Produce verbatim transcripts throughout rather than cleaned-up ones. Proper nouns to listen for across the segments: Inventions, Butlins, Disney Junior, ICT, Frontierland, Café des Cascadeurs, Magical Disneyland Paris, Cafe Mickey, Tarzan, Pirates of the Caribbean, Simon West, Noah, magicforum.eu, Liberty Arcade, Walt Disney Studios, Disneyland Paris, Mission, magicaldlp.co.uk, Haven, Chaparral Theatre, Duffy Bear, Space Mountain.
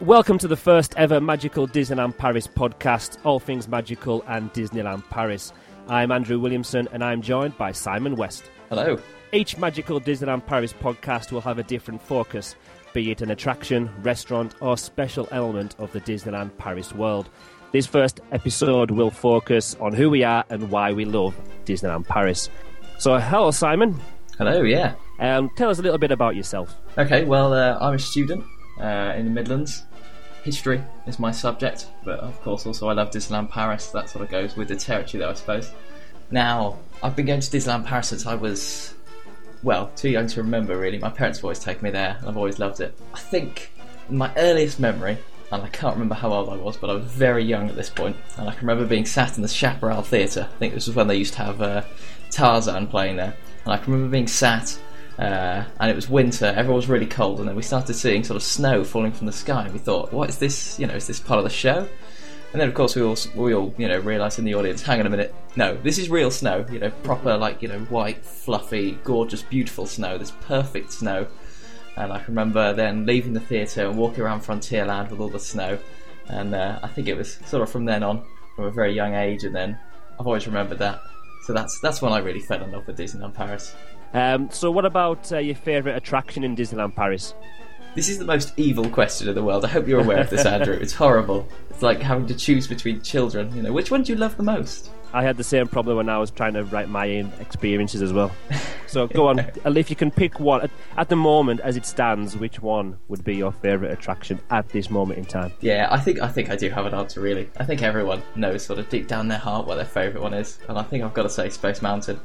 Welcome to the first ever Magical Disneyland Paris podcast, all things magical and Disneyland Paris. I'm Andrew Williamson and I'm joined by Simon West. Hello. Each Magical Disneyland Paris podcast will have a different focus, be it an attraction, restaurant or special element of the Disneyland Paris world. This first episode will focus on who we are and why we love Disneyland Paris. So hello Simon. Hello, yeah. Um, tell us a little bit about yourself. Okay, well uh, I'm a student uh, in the Midlands. History is my subject, but of course also I love Disneyland Paris. That sort of goes with the territory though, I suppose. Now, I've been going to Disneyland Paris since I was, well, too young to remember really. My parents have always taken me there and I've always loved it. I think my earliest memory, and I can't remember how old I was, but I was very young at this point, and I can remember being sat in the Chaparral Theatre. I think this was when they used to have uh, Tarzan playing there, and I can remember being sat Uh, and it was winter, everyone was really cold, and then we started seeing sort of snow falling from the sky, and we thought, what is this, you know, is this part of the show? And then of course we all, we all you know, realised in the audience, hang on a minute, no, this is real snow, you know, proper, like, you know, white, fluffy, gorgeous, beautiful snow, this perfect snow. And I can remember then leaving the theatre and walking around Frontierland with all the snow, and uh, I think it was sort of from then on, from a very young age, and then I've always remembered that. So that's, that's when I really fell in love with Disneyland Paris. Um, so what about uh, your favourite attraction in Disneyland Paris? This is the most evil question in the world. I hope you're aware of this, Andrew. It's horrible. It's like having to choose between children. You know, which one do you love the most? I had the same problem when I was trying to write my own experiences as well. So go on. If you can pick one, at the moment, as it stands, which one would be your favourite attraction at this moment in time? Yeah, I think I think I do have an answer, really. I think everyone knows sort of deep down their heart what their favourite one is. And I think I've got to say Space Mountain.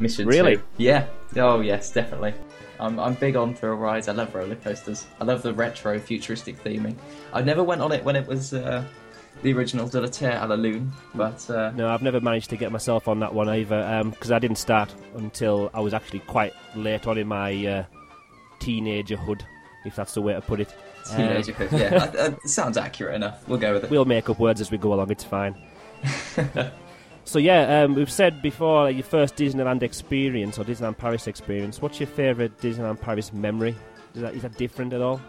Mission really? two. Yeah. Oh, yes, definitely. I'm I'm big on thrill rides. I love roller coasters. I love the retro, futuristic theming. I never went on it when it was uh, the original De La Terre à la Loon, but uh... no, I've never managed to get myself on that one either, because um, I didn't start until I was actually quite late on in my uh, teenagerhood, if that's the way to put it. Teenagerhood. Um... yeah, that, that sounds accurate enough. We'll go with it. We'll make up words as we go along. It's fine. So yeah, um, we've said before, like, your first Disneyland experience or Disneyland Paris experience. What's your favourite Disneyland Paris memory? Is that, is that different at all?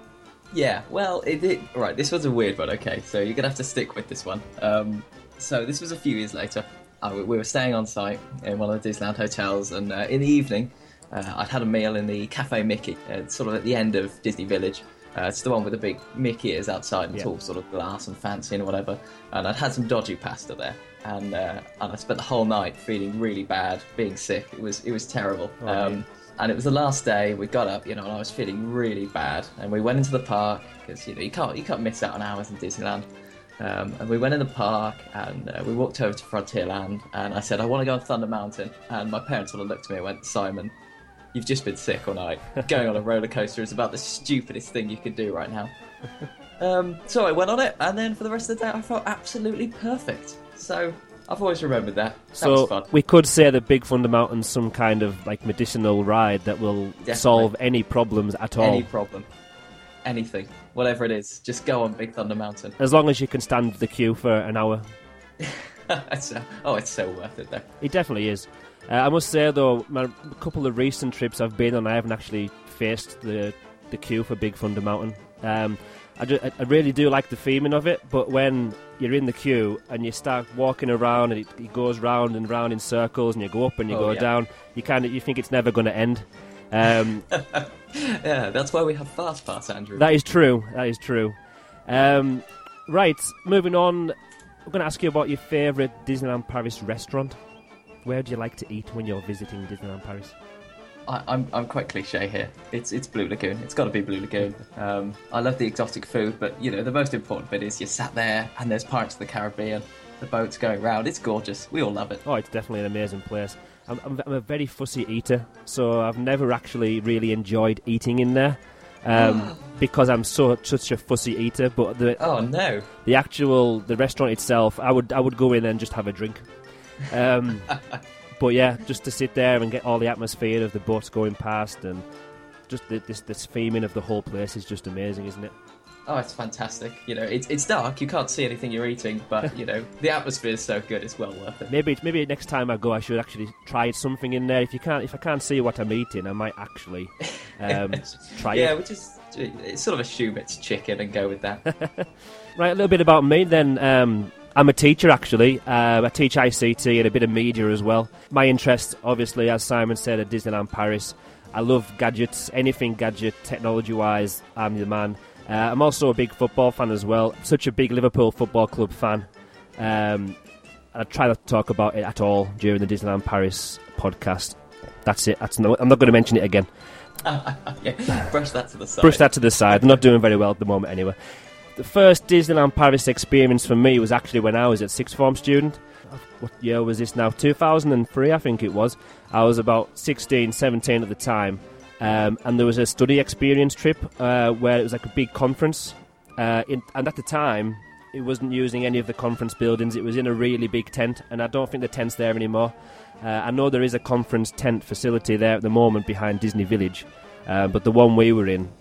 Yeah, well, it, it, right, this was a weird one, okay, so you're going to have to stick with this one. Um, so this was a few years later. I, we were staying on site in one of the Disneyland hotels, and uh, in the evening, uh, I'd had a meal in the Cafe Mickey, uh, sort of at the end of Disney Village. Uh, it's the one with the big Mickey ears outside, and yeah. It's all sort of glass and fancy and whatever. And I'd had some dodgy pasta there, and uh, and I spent the whole night feeling really bad, being sick. It was it was terrible. Oh, um, yeah. And it was the last day. We got up, you know, and I was feeling really bad. And we went into the park, because you know you can't you can't miss out on hours in Disneyland. Um, and we went in the park, and uh, we walked over to Frontierland, and I said I want to go on Thunder Mountain. And my parents sort of looked at me and went, Simon, you've just been sick all night. Going on a roller coaster is about the stupidest thing you can do right now. Um, so I went on it, and then for the rest of the day, I felt absolutely perfect. So I've always remembered that. That so was fun. We could say that Big Thunder Mountain's some kind of like medicinal ride that will Definitely. solve any problems at all. Any problem. Anything. Whatever it is, just go on Big Thunder Mountain. As long as you can stand the queue for an hour. Oh, it's so worth it, though. It definitely is. Uh, I must say, though, my couple of recent trips I've been on, I haven't actually faced the the queue for Big Thunder Mountain. Um, I, do, I really do like the theming of it, but when you're in the queue and you start walking around and it, it goes round and round in circles and you go up and you oh, go yeah. down, you kind of you think it's never going to end. Um, yeah, that's why we have Fast Pass, Andrew. That is true. That is true. Um, right, moving on. I'm going to ask you about your favourite Disneyland Paris restaurant. Where do you like to eat when you're visiting Disneyland Paris? I, I'm I'm quite cliche here. It's it's Blue Lagoon. It's got to be Blue Lagoon. Um, I love the exotic food, but you know the most important bit is you're sat there and there's Pirates of the Caribbean. The boat's going round. It's gorgeous. We all love it. Oh, it's definitely an amazing place. I'm I'm, I'm a very fussy eater, so I've never actually really enjoyed eating in there um, because I'm so such a fussy eater. But the oh no, the actual the restaurant itself, I would I would go in and just have a drink. um, but yeah, just to sit there and get all the atmosphere of the boats going past and just the, this this theming of the whole place is just amazing, isn't it? Oh, it's fantastic. You know, it's it's dark. You can't see anything you're eating, but, you know, the atmosphere is so good. It's well worth it. Maybe maybe next time I go, I should actually try something in there. If you can't, if I can't see what I'm eating, I might actually um, try yeah, it. Yeah, we just it's sort of assume it's chicken and go with that. Right, a little bit about me then. Um, I'm a teacher, actually. Uh, I teach I C T and a bit of media as well. My interests, obviously, as Simon said, at Disneyland Paris. I love gadgets, anything gadget, technology-wise, I'm the man. Uh, I'm also a big football fan as well. Such a big Liverpool Football Club fan. Um, I try not to talk about it at all during the Disneyland Paris podcast. That's it. That's no, I'm not going to mention it again. Yeah. Brush that to the side. Brush that to the side. They're not doing very well at the moment anyway. The first Disneyland Paris experience for me was actually when I was a sixth form student. What year was this now? two thousand three, I think it was. I was about sixteen, seventeen at the time. Um, and there was a study experience trip uh, where it was like a big conference. Uh, in, and at the time, it wasn't using any of the conference buildings. It was in a really big tent, and I don't think the tent's there anymore. Uh, I know there is a conference tent facility there at the moment behind Disney Village, uh, but the one we were in,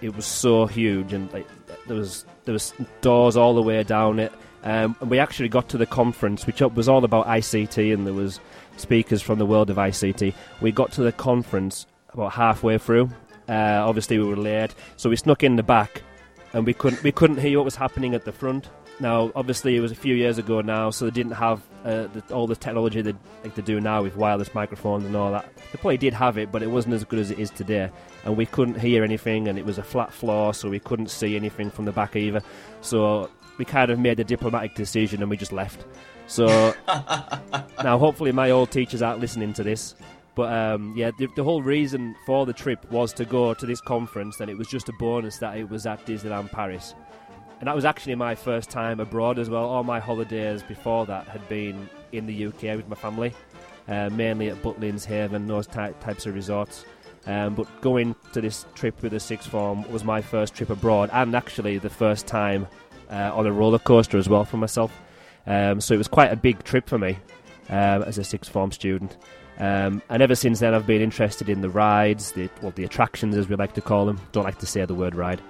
it was so huge, and like, there was there was doors all the way down it. Um, and we actually got to the conference, which was all about I C T, and there was speakers from the world of I C T. We got to the conference about halfway through. Uh, obviously we were late, so we snuck in the back, and we couldn't we couldn't hear what was happening at the front. Now, obviously, it was a few years ago now, so they didn't have uh, the, all the technology that like they do now with wireless microphones and all that. They probably did have it, but it wasn't as good as it is today. And we couldn't hear anything, and it was a flat floor, so we couldn't see anything from the back either. So we kind of made a diplomatic decision, and we just left. So now, hopefully, my old teachers aren't listening to this. But, um, yeah, the, the whole reason for the trip was to go to this conference, and it was just a bonus that it was at Disneyland Paris. And that was actually my first time abroad as well. All my holidays before that had been in the U K with my family, uh, mainly at Butlins, Haven, those ty- types of resorts. Um, but going to this trip with the sixth form was my first trip abroad, and actually the first time uh, on a roller coaster as well for myself. Um, so it was quite a big trip for me um, as a sixth form student. Um, and ever since then, I've been interested in the rides, the well, the attractions as we like to call them. Don't like to say the word ride.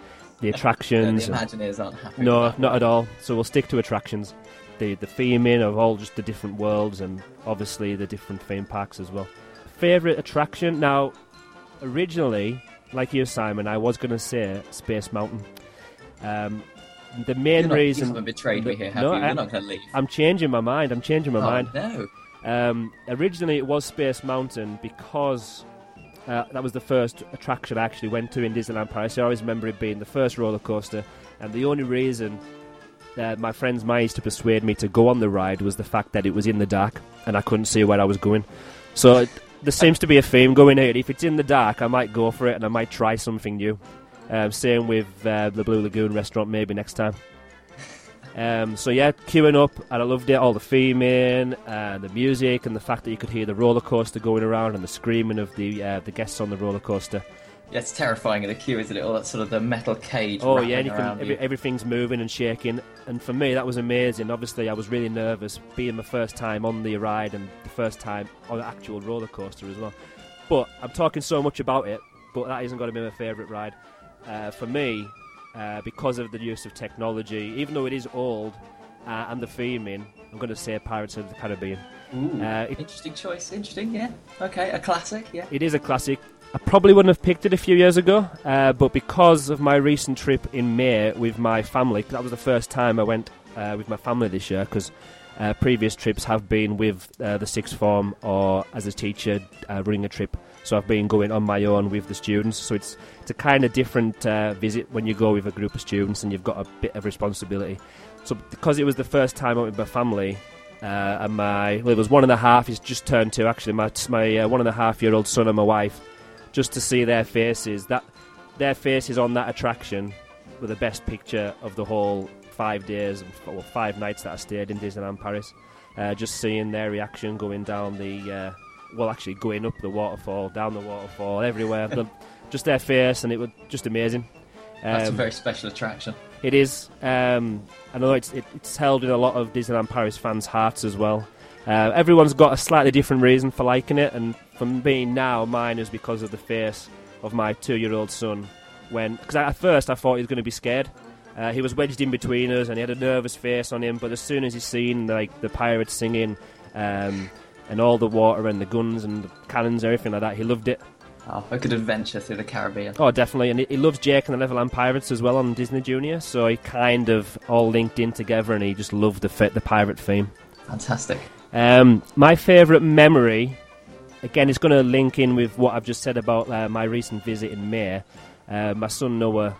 The attractions. No, the Imagineers aren't happy. No, not at all. So we'll stick to attractions. The the theming of all just the different worlds, and obviously the different theme parks as well. Favorite attraction? Now, originally, like you, Simon, I was going to say Space Mountain. Um, the main You're not, reason. You haven't betrayed me here, have no, you? You're I, not going to leave. I'm changing my mind. I'm changing my oh, mind. No. Um, originally it was Space Mountain because uh, that was the first attraction I actually went to in Disneyland Paris. I always remember it being the first roller coaster, and the only reason that my friends managed to persuade me to go on the ride was the fact that it was in the dark and I couldn't see where I was going. So it, there seems to be a theme going here. If it's in the dark, I might go for it and I might try something new. Um, same with uh, the Blue Lagoon restaurant, maybe next time. Um, so yeah, queuing up, and I loved it, all the theming, and the music, and the fact that you could hear the roller coaster going around and the screaming of the uh, the guests on the roller coaster. Yeah, it's terrifying in the queue, isn't it? All that sort of the metal cage. Oh yeah, and you can, every, everything's moving and shaking, and for me that was amazing. Obviously, I was really nervous, being my first time on the ride and the first time on the actual roller coaster as well. But I'm talking so much about it, but that isn't going to be my favourite ride. Uh, for me. Uh, because of the use of technology, even though it is old, uh, and the theming, I'm going to say Pirates of the Caribbean. Ooh, uh, it, interesting choice, interesting, yeah. Okay, a classic, yeah. It is a classic. I probably wouldn't have picked it a few years ago, uh, but because of my recent trip in May with my family, that was the first time I went uh, with my family this year, because uh, previous trips have been with uh, the sixth form or as a teacher uh, running a trip. So I've been going on my own with the students. So it's it's a kind of different uh, visit when you go with a group of students and you've got a bit of responsibility. So because it was the first time I went with my family, uh, and my well, it was one and a half. He's just turned two actually. My my uh, one and a half year old son and my wife, just to see their faces. That their faces on that attraction were the best picture of the whole five days or well, five nights that I stayed in Disneyland Paris. Uh, just seeing their reaction going down the. Uh, Well, actually, going up the waterfall, down the waterfall, everywhere. Just their face, and it was just amazing. Um, That's a very special attraction. It is. Um, I know it's, it, it's held in a lot of Disneyland Paris fans' hearts as well. Uh, everyone's got a slightly different reason for liking it, and for me now, mine is because of the face of my two-year-old son. When, because at first I thought he was going to be scared, Uh, he was wedged in between us, and he had a nervous face on him. But as soon as he seen like the pirates singing, um, and all the water and the guns and the cannons, and everything like that, he loved it. Oh, a good adventure through the Caribbean. Oh, definitely. And he loves Jake and the Neverland Pirates as well on Disney Junior, so he kind of all linked in together, and he just loved the fit, the pirate theme. Fantastic. Um, my favourite memory, again, it's going to link in with what I've just said about uh, my recent visit in May. Uh, my son Noah,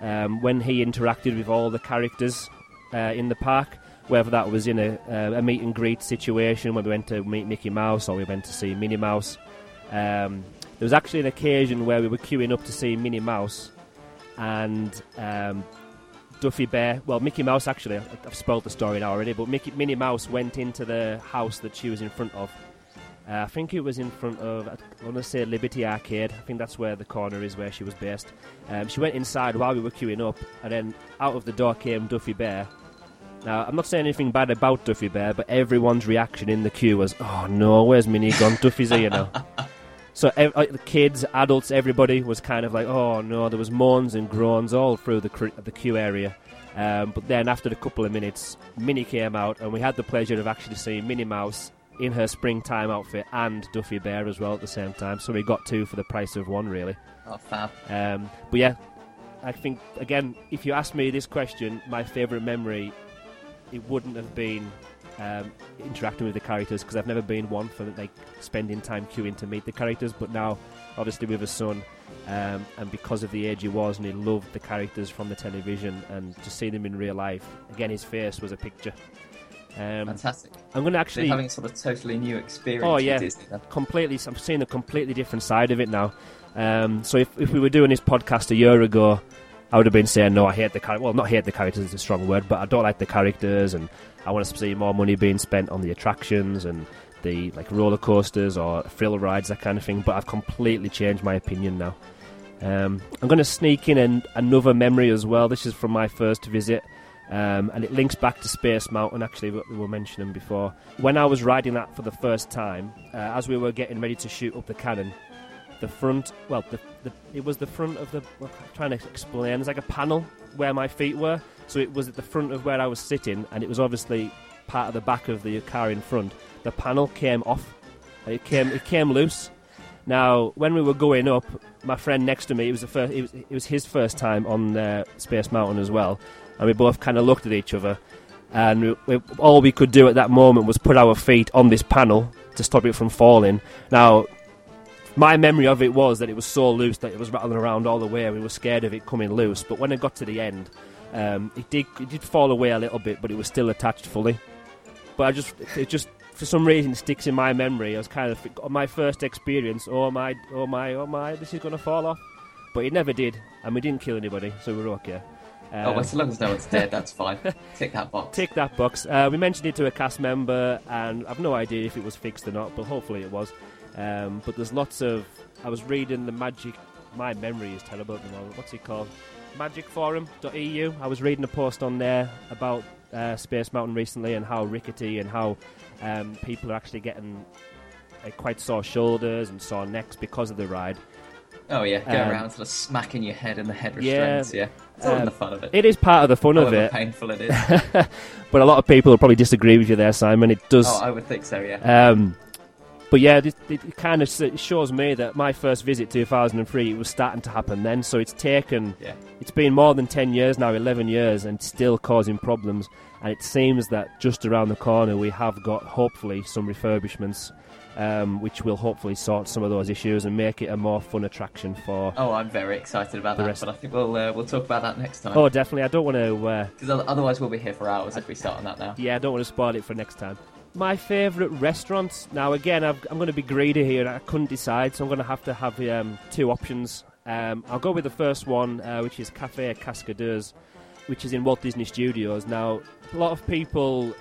um, when he interacted with all the characters uh, in the park, whether that was in a, uh, a meet and greet situation when we went to meet Mickey Mouse or we went to see Minnie Mouse. Um, there was actually an occasion where we were queuing up to see Minnie Mouse and um, Duffy Bear. Well, Mickey Mouse, actually, I've spoiled the story now already, but Mickey, Minnie Mouse went into the house that she was in front of. Uh, I think it was in front of, I want to say Liberty Arcade. I think that's where the corner is where she was based. Um, she went inside while we were queuing up, and then out of the door came Duffy Bear. Now, I'm not saying anything bad about Duffy Bear, but everyone's reaction in the queue was, oh no, where's Minnie gone? Duffy's here now. So ev- the kids, adults, everybody was kind of like, oh no, there was moans and groans all through the, cr- the queue area. Um, but then after a couple of minutes, Minnie came out, and we had the pleasure of actually seeing Minnie Mouse in her springtime outfit and Duffy Bear as well at the same time. So we got two for the price of one, really. Oh, fab. Um, but yeah, I think, again, if you ask me this question, my favourite memory, it wouldn't have been um, interacting with the characters, because I've never been one for like spending time queuing to meet the characters. But now, obviously, with a son, um, and because of the age he was, and he loved the characters from the television, and to see them in real life, again, his face was a picture. Um, Fantastic. I'm going to actually... They're having a sort of totally new experience oh, yeah, with Disney. Then. Completely. I'm seeing a completely different side of it now. Um, so if, if we were doing this podcast a year ago, I would have been saying, no, I hate the characters. Well, not hate the characters is a strong word, but I don't like the characters, and I want to see more money being spent on the attractions and the like roller coasters or thrill rides, that kind of thing. But I've completely changed my opinion now. Um, I'm going to sneak in an, another memory as well. This is from my first visit, um, and it links back to Space Mountain, actually, what we were mentioning before. When I was riding that for the first time, uh, as we were getting ready to shoot up the cannon, the front, well, the, the, it was the front of the, well, I'm trying to explain, there's like a panel where my feet were, so it was at the front of where I was sitting, and it was obviously part of the back of the car in front. The panel came off, it came it came loose. Now, when we were going up, my friend next to me, it was the first, it was, it was his first time on uh, Space Mountain as well, and we both kind of looked at each other, and we, we, all we could do at that moment was put our feet on this panel to stop it from falling. Now, my memory of it was that it was so loose that it was rattling around all the way. We were scared of it coming loose. But when it got to the end, um, it did it did fall away a little bit, but it was still attached fully. But I just it just for some reason sticks in my memory. I was kind of my first experience. Oh my! Oh my! Oh my! This is gonna fall off. But it never did, and we didn't kill anybody, so we were okay. Um, oh, well, as long as no one's dead, that's fine. Tick that box. Tick that box. Uh, we mentioned it to a cast member, and I've no idea if it was fixed or not, but hopefully it was. Um, but there's lots of... I was reading the magic... My memory is terrible at the moment. What's it called? magic forum dot e u. I was reading a post on there about uh, Space Mountain recently and how rickety and how um, people are actually getting uh, quite sore shoulders and sore necks because of the ride. Oh, yeah. Going um, around sort of smacking your head in the head restraints. Yeah. yeah. It's all um, in the fun of it. It is part of the fun However of it. Painful it is. But a lot of people will probably disagree with you there, Simon. It does... Oh, I would think so, yeah. Um... But yeah, it, it kind of shows me that my first visit, two thousand three, it was starting to happen then. So it's taken, yeah. it's been more than ten years now, eleven years, and still causing problems. And it seems that just around the corner, we have got, hopefully, some refurbishments, um, which will hopefully sort some of those issues and make it a more fun attraction for... Oh, I'm very excited about that, rest. But I think we'll uh, we'll talk about that next time. Oh, definitely. I don't want to... Because uh, otherwise we'll be here for hours I, if we start on that now. Yeah, I don't want to spoil it for next time. My favourite restaurants. Now, again, I've, I'm going to be greedy here. I couldn't decide, so I'm going to have to have um, two options. Um, I'll go with the first one, uh, which is Café des Cascadeurs, which is in Walt Disney Studios. Now, a lot of people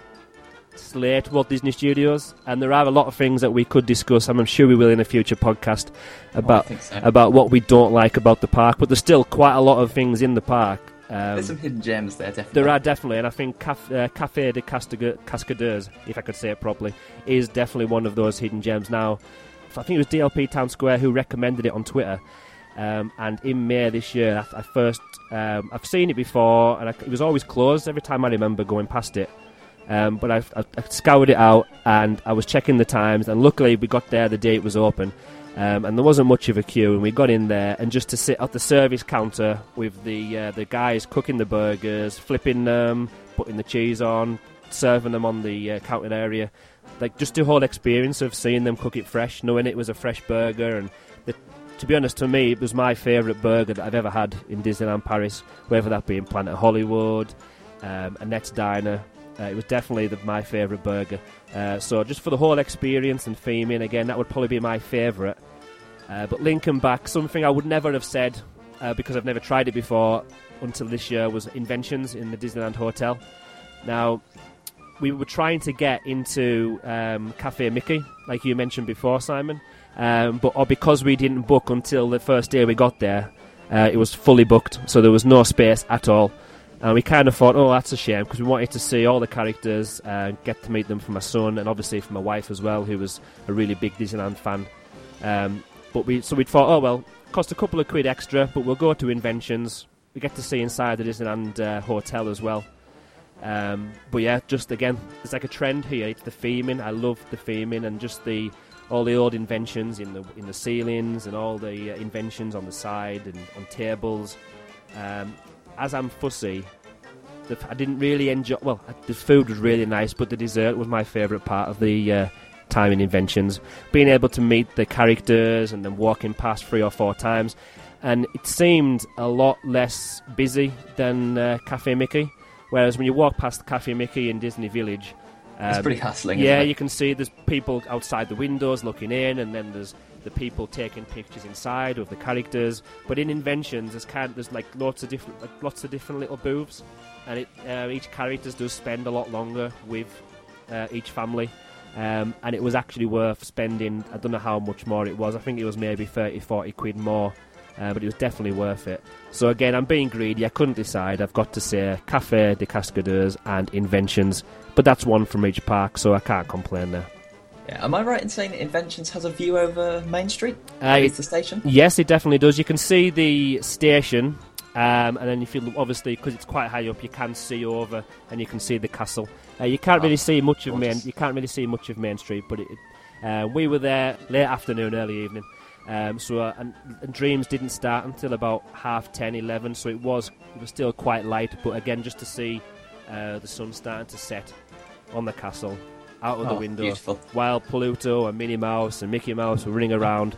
slate Walt Disney Studios, and there are a lot of things that we could discuss, and I'm sure we will in a future podcast, about, oh, I think so. about what we don't like about the park. But there's still quite a lot of things in the park. Um, There's some hidden gems there, definitely. There are, definitely, and I think Caf- uh, Café des Cascadeurs, if I could say it properly, is definitely one of those hidden gems. Now, I think it was D L P Town Square who recommended it on Twitter, Um, and in May this year, I, I first, um, I've seen it before, and I, it was always closed every time I remember going past it. Um, but I, I, I scoured it out, and I was checking the times, and luckily we got there the day it was open, um, and there wasn't much of a queue, and we got in there, and just to sit at the service counter with the uh, the guys cooking the burgers, flipping them, putting the cheese on, serving them on the uh, counted area, like just the whole experience of seeing them cook it fresh, knowing it was a fresh burger, and the, to be honest, to me, it was my favourite burger that I've ever had in Disneyland Paris, whether that be in Planet Hollywood, um, Annette's Diner. Uh, it was definitely the, my favourite burger. Uh, so just for the whole experience and theming, again, that would probably be my favourite. Uh, but linking back, something I would never have said uh, because I've never tried it before until this year was Inventions in the Disneyland Hotel. Now, we were trying to get into um, Cafe Mickey, like you mentioned before, Simon. Um, but or because we didn't book until the first day we got there, uh, it was fully booked, so there was no space at all. And we kind of thought, oh, that's a shame, because we wanted to see all the characters, uh, get to meet them for my son, and obviously for my wife as well, who was a really big Disneyland fan. Um, but we So we thought, oh, well, cost a couple of quid extra, but we'll go to Inventions. We get to see inside the Disneyland uh, hotel as well. Um, but yeah, just again, it's like a trend here. It's the theming. I love the theming and just the all the old inventions in the in the ceilings and all the uh, inventions on the side and on tables. Um As I'm fussy, the, I didn't really enjoy... Well, the food was really nice, but the dessert was my favourite part of the uh, time in Inventions. Being able to meet the characters and then walking past three or four times. And it seemed a lot less busy than uh, Cafe Mickey. Whereas when you walk past Cafe Mickey in Disney Village... Um, it's pretty hustling, yeah, isn't it? You can see there's people outside the windows looking in, and then there's the people taking pictures inside of the characters. But in Inventions, there's kind of, there's like lots of different, like lots of different little booths, and it, uh, each character does spend a lot longer with uh, each family. Um, and it was actually worth spending. I don't know how much more it was. I think it was maybe thirty, forty quid more, uh, but it was definitely worth it. So again, I'm being greedy. I couldn't decide. I've got to say Café des Cascadeurs and Inventions. But that's one from each park, so I can't complain there. Yeah. Am I right in saying that Inventions has a view over Main Street? Uh, it's the station? Yes, it definitely does. You can see the station, um, and then if you look, obviously, because it's quite high up, you can see over, and you can see the castle. Uh, you can't oh, really see much gorgeous. of Main. You can't really see much of Main Street, but it, uh, we were there late afternoon, early evening. Um, so uh, and, and Dreams didn't start until about half ten, eleven. So it was it was still quite light, but again, just to see. Uh, the sun starting to set on the castle, out of oh, the window, beautiful. While Pluto and Minnie Mouse and Mickey Mouse were running around.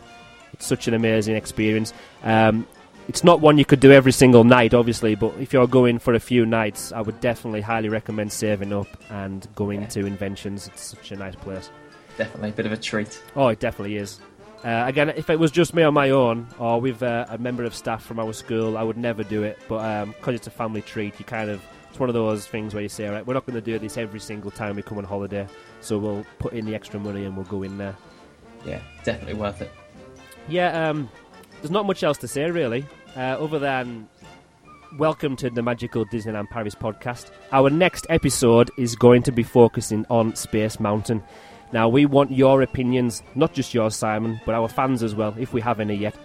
It's such an amazing experience. Um, it's not one you could do every single night, obviously, but if you're going for a few nights, I would definitely highly recommend saving up and going yeah. to Inventions. It's such a nice place. Definitely a bit of a treat. Oh, it definitely is. Uh, again, if it was just me on my own or with uh, a member of staff from our school, I would never do it, but because um, it's a family treat, you kind of... It's one of those things where you say, all right, we're not going to do this every single time we come on holiday, so we'll put in the extra money and we'll go in there. Yeah, definitely worth it. Yeah, um, there's not much else to say, really, uh, other than welcome to the Magical Disneyland Paris podcast. Our next episode is going to be focusing on Space Mountain. Now, we want your opinions, not just yours, Simon, but our fans as well, if we have any yet.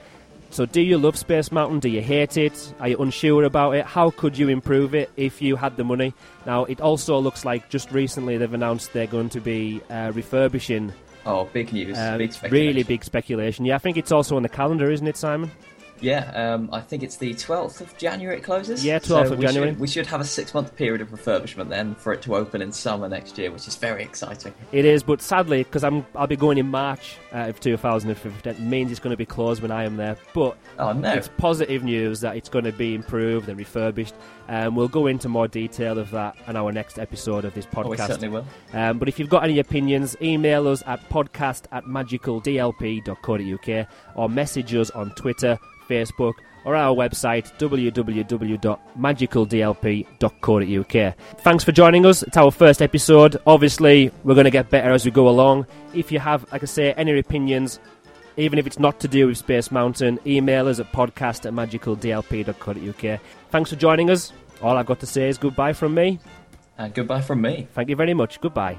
So do you love Space Mountain? Do you hate it? Are you unsure about it? How could you improve it if you had the money? Now, it also looks like just recently they've announced they're going to be uh, refurbishing. Oh, big news. Uh, big speculation. Really big speculation. Yeah, I think it's also on the calendar, isn't it, Simon? Yeah, um, I think it's the twelfth of January it closes. Yeah, twelfth so of we January. Should, we should have a six-month period of refurbishment then for it to open in summer next year, which is very exciting. It is, but sadly, because I'm, I'll be going in March uh, of two thousand fifteen, it means it's going to be closed when I am there. But oh, no. It's positive news that it's going to be improved and refurbished. Um, we'll go into more detail of that on our next episode of this podcast. Oh, we certainly will. Um, but if you've got any opinions, email us at podcast at magical d l p dot co dot u k or message us on Twitter, Facebook, or our website w w w dot magical d l p dot co dot u k. Thanks for joining us. It's our first episode. Obviously, we're going to get better as we go along. If you have, like I say, any opinions, even if it's not to do with Space Mountain, email us at podcast at magical d l p dot co dot u k. Thanks for joining us. All I've got to say is goodbye from me. And goodbye from me. Thank you very much. Goodbye.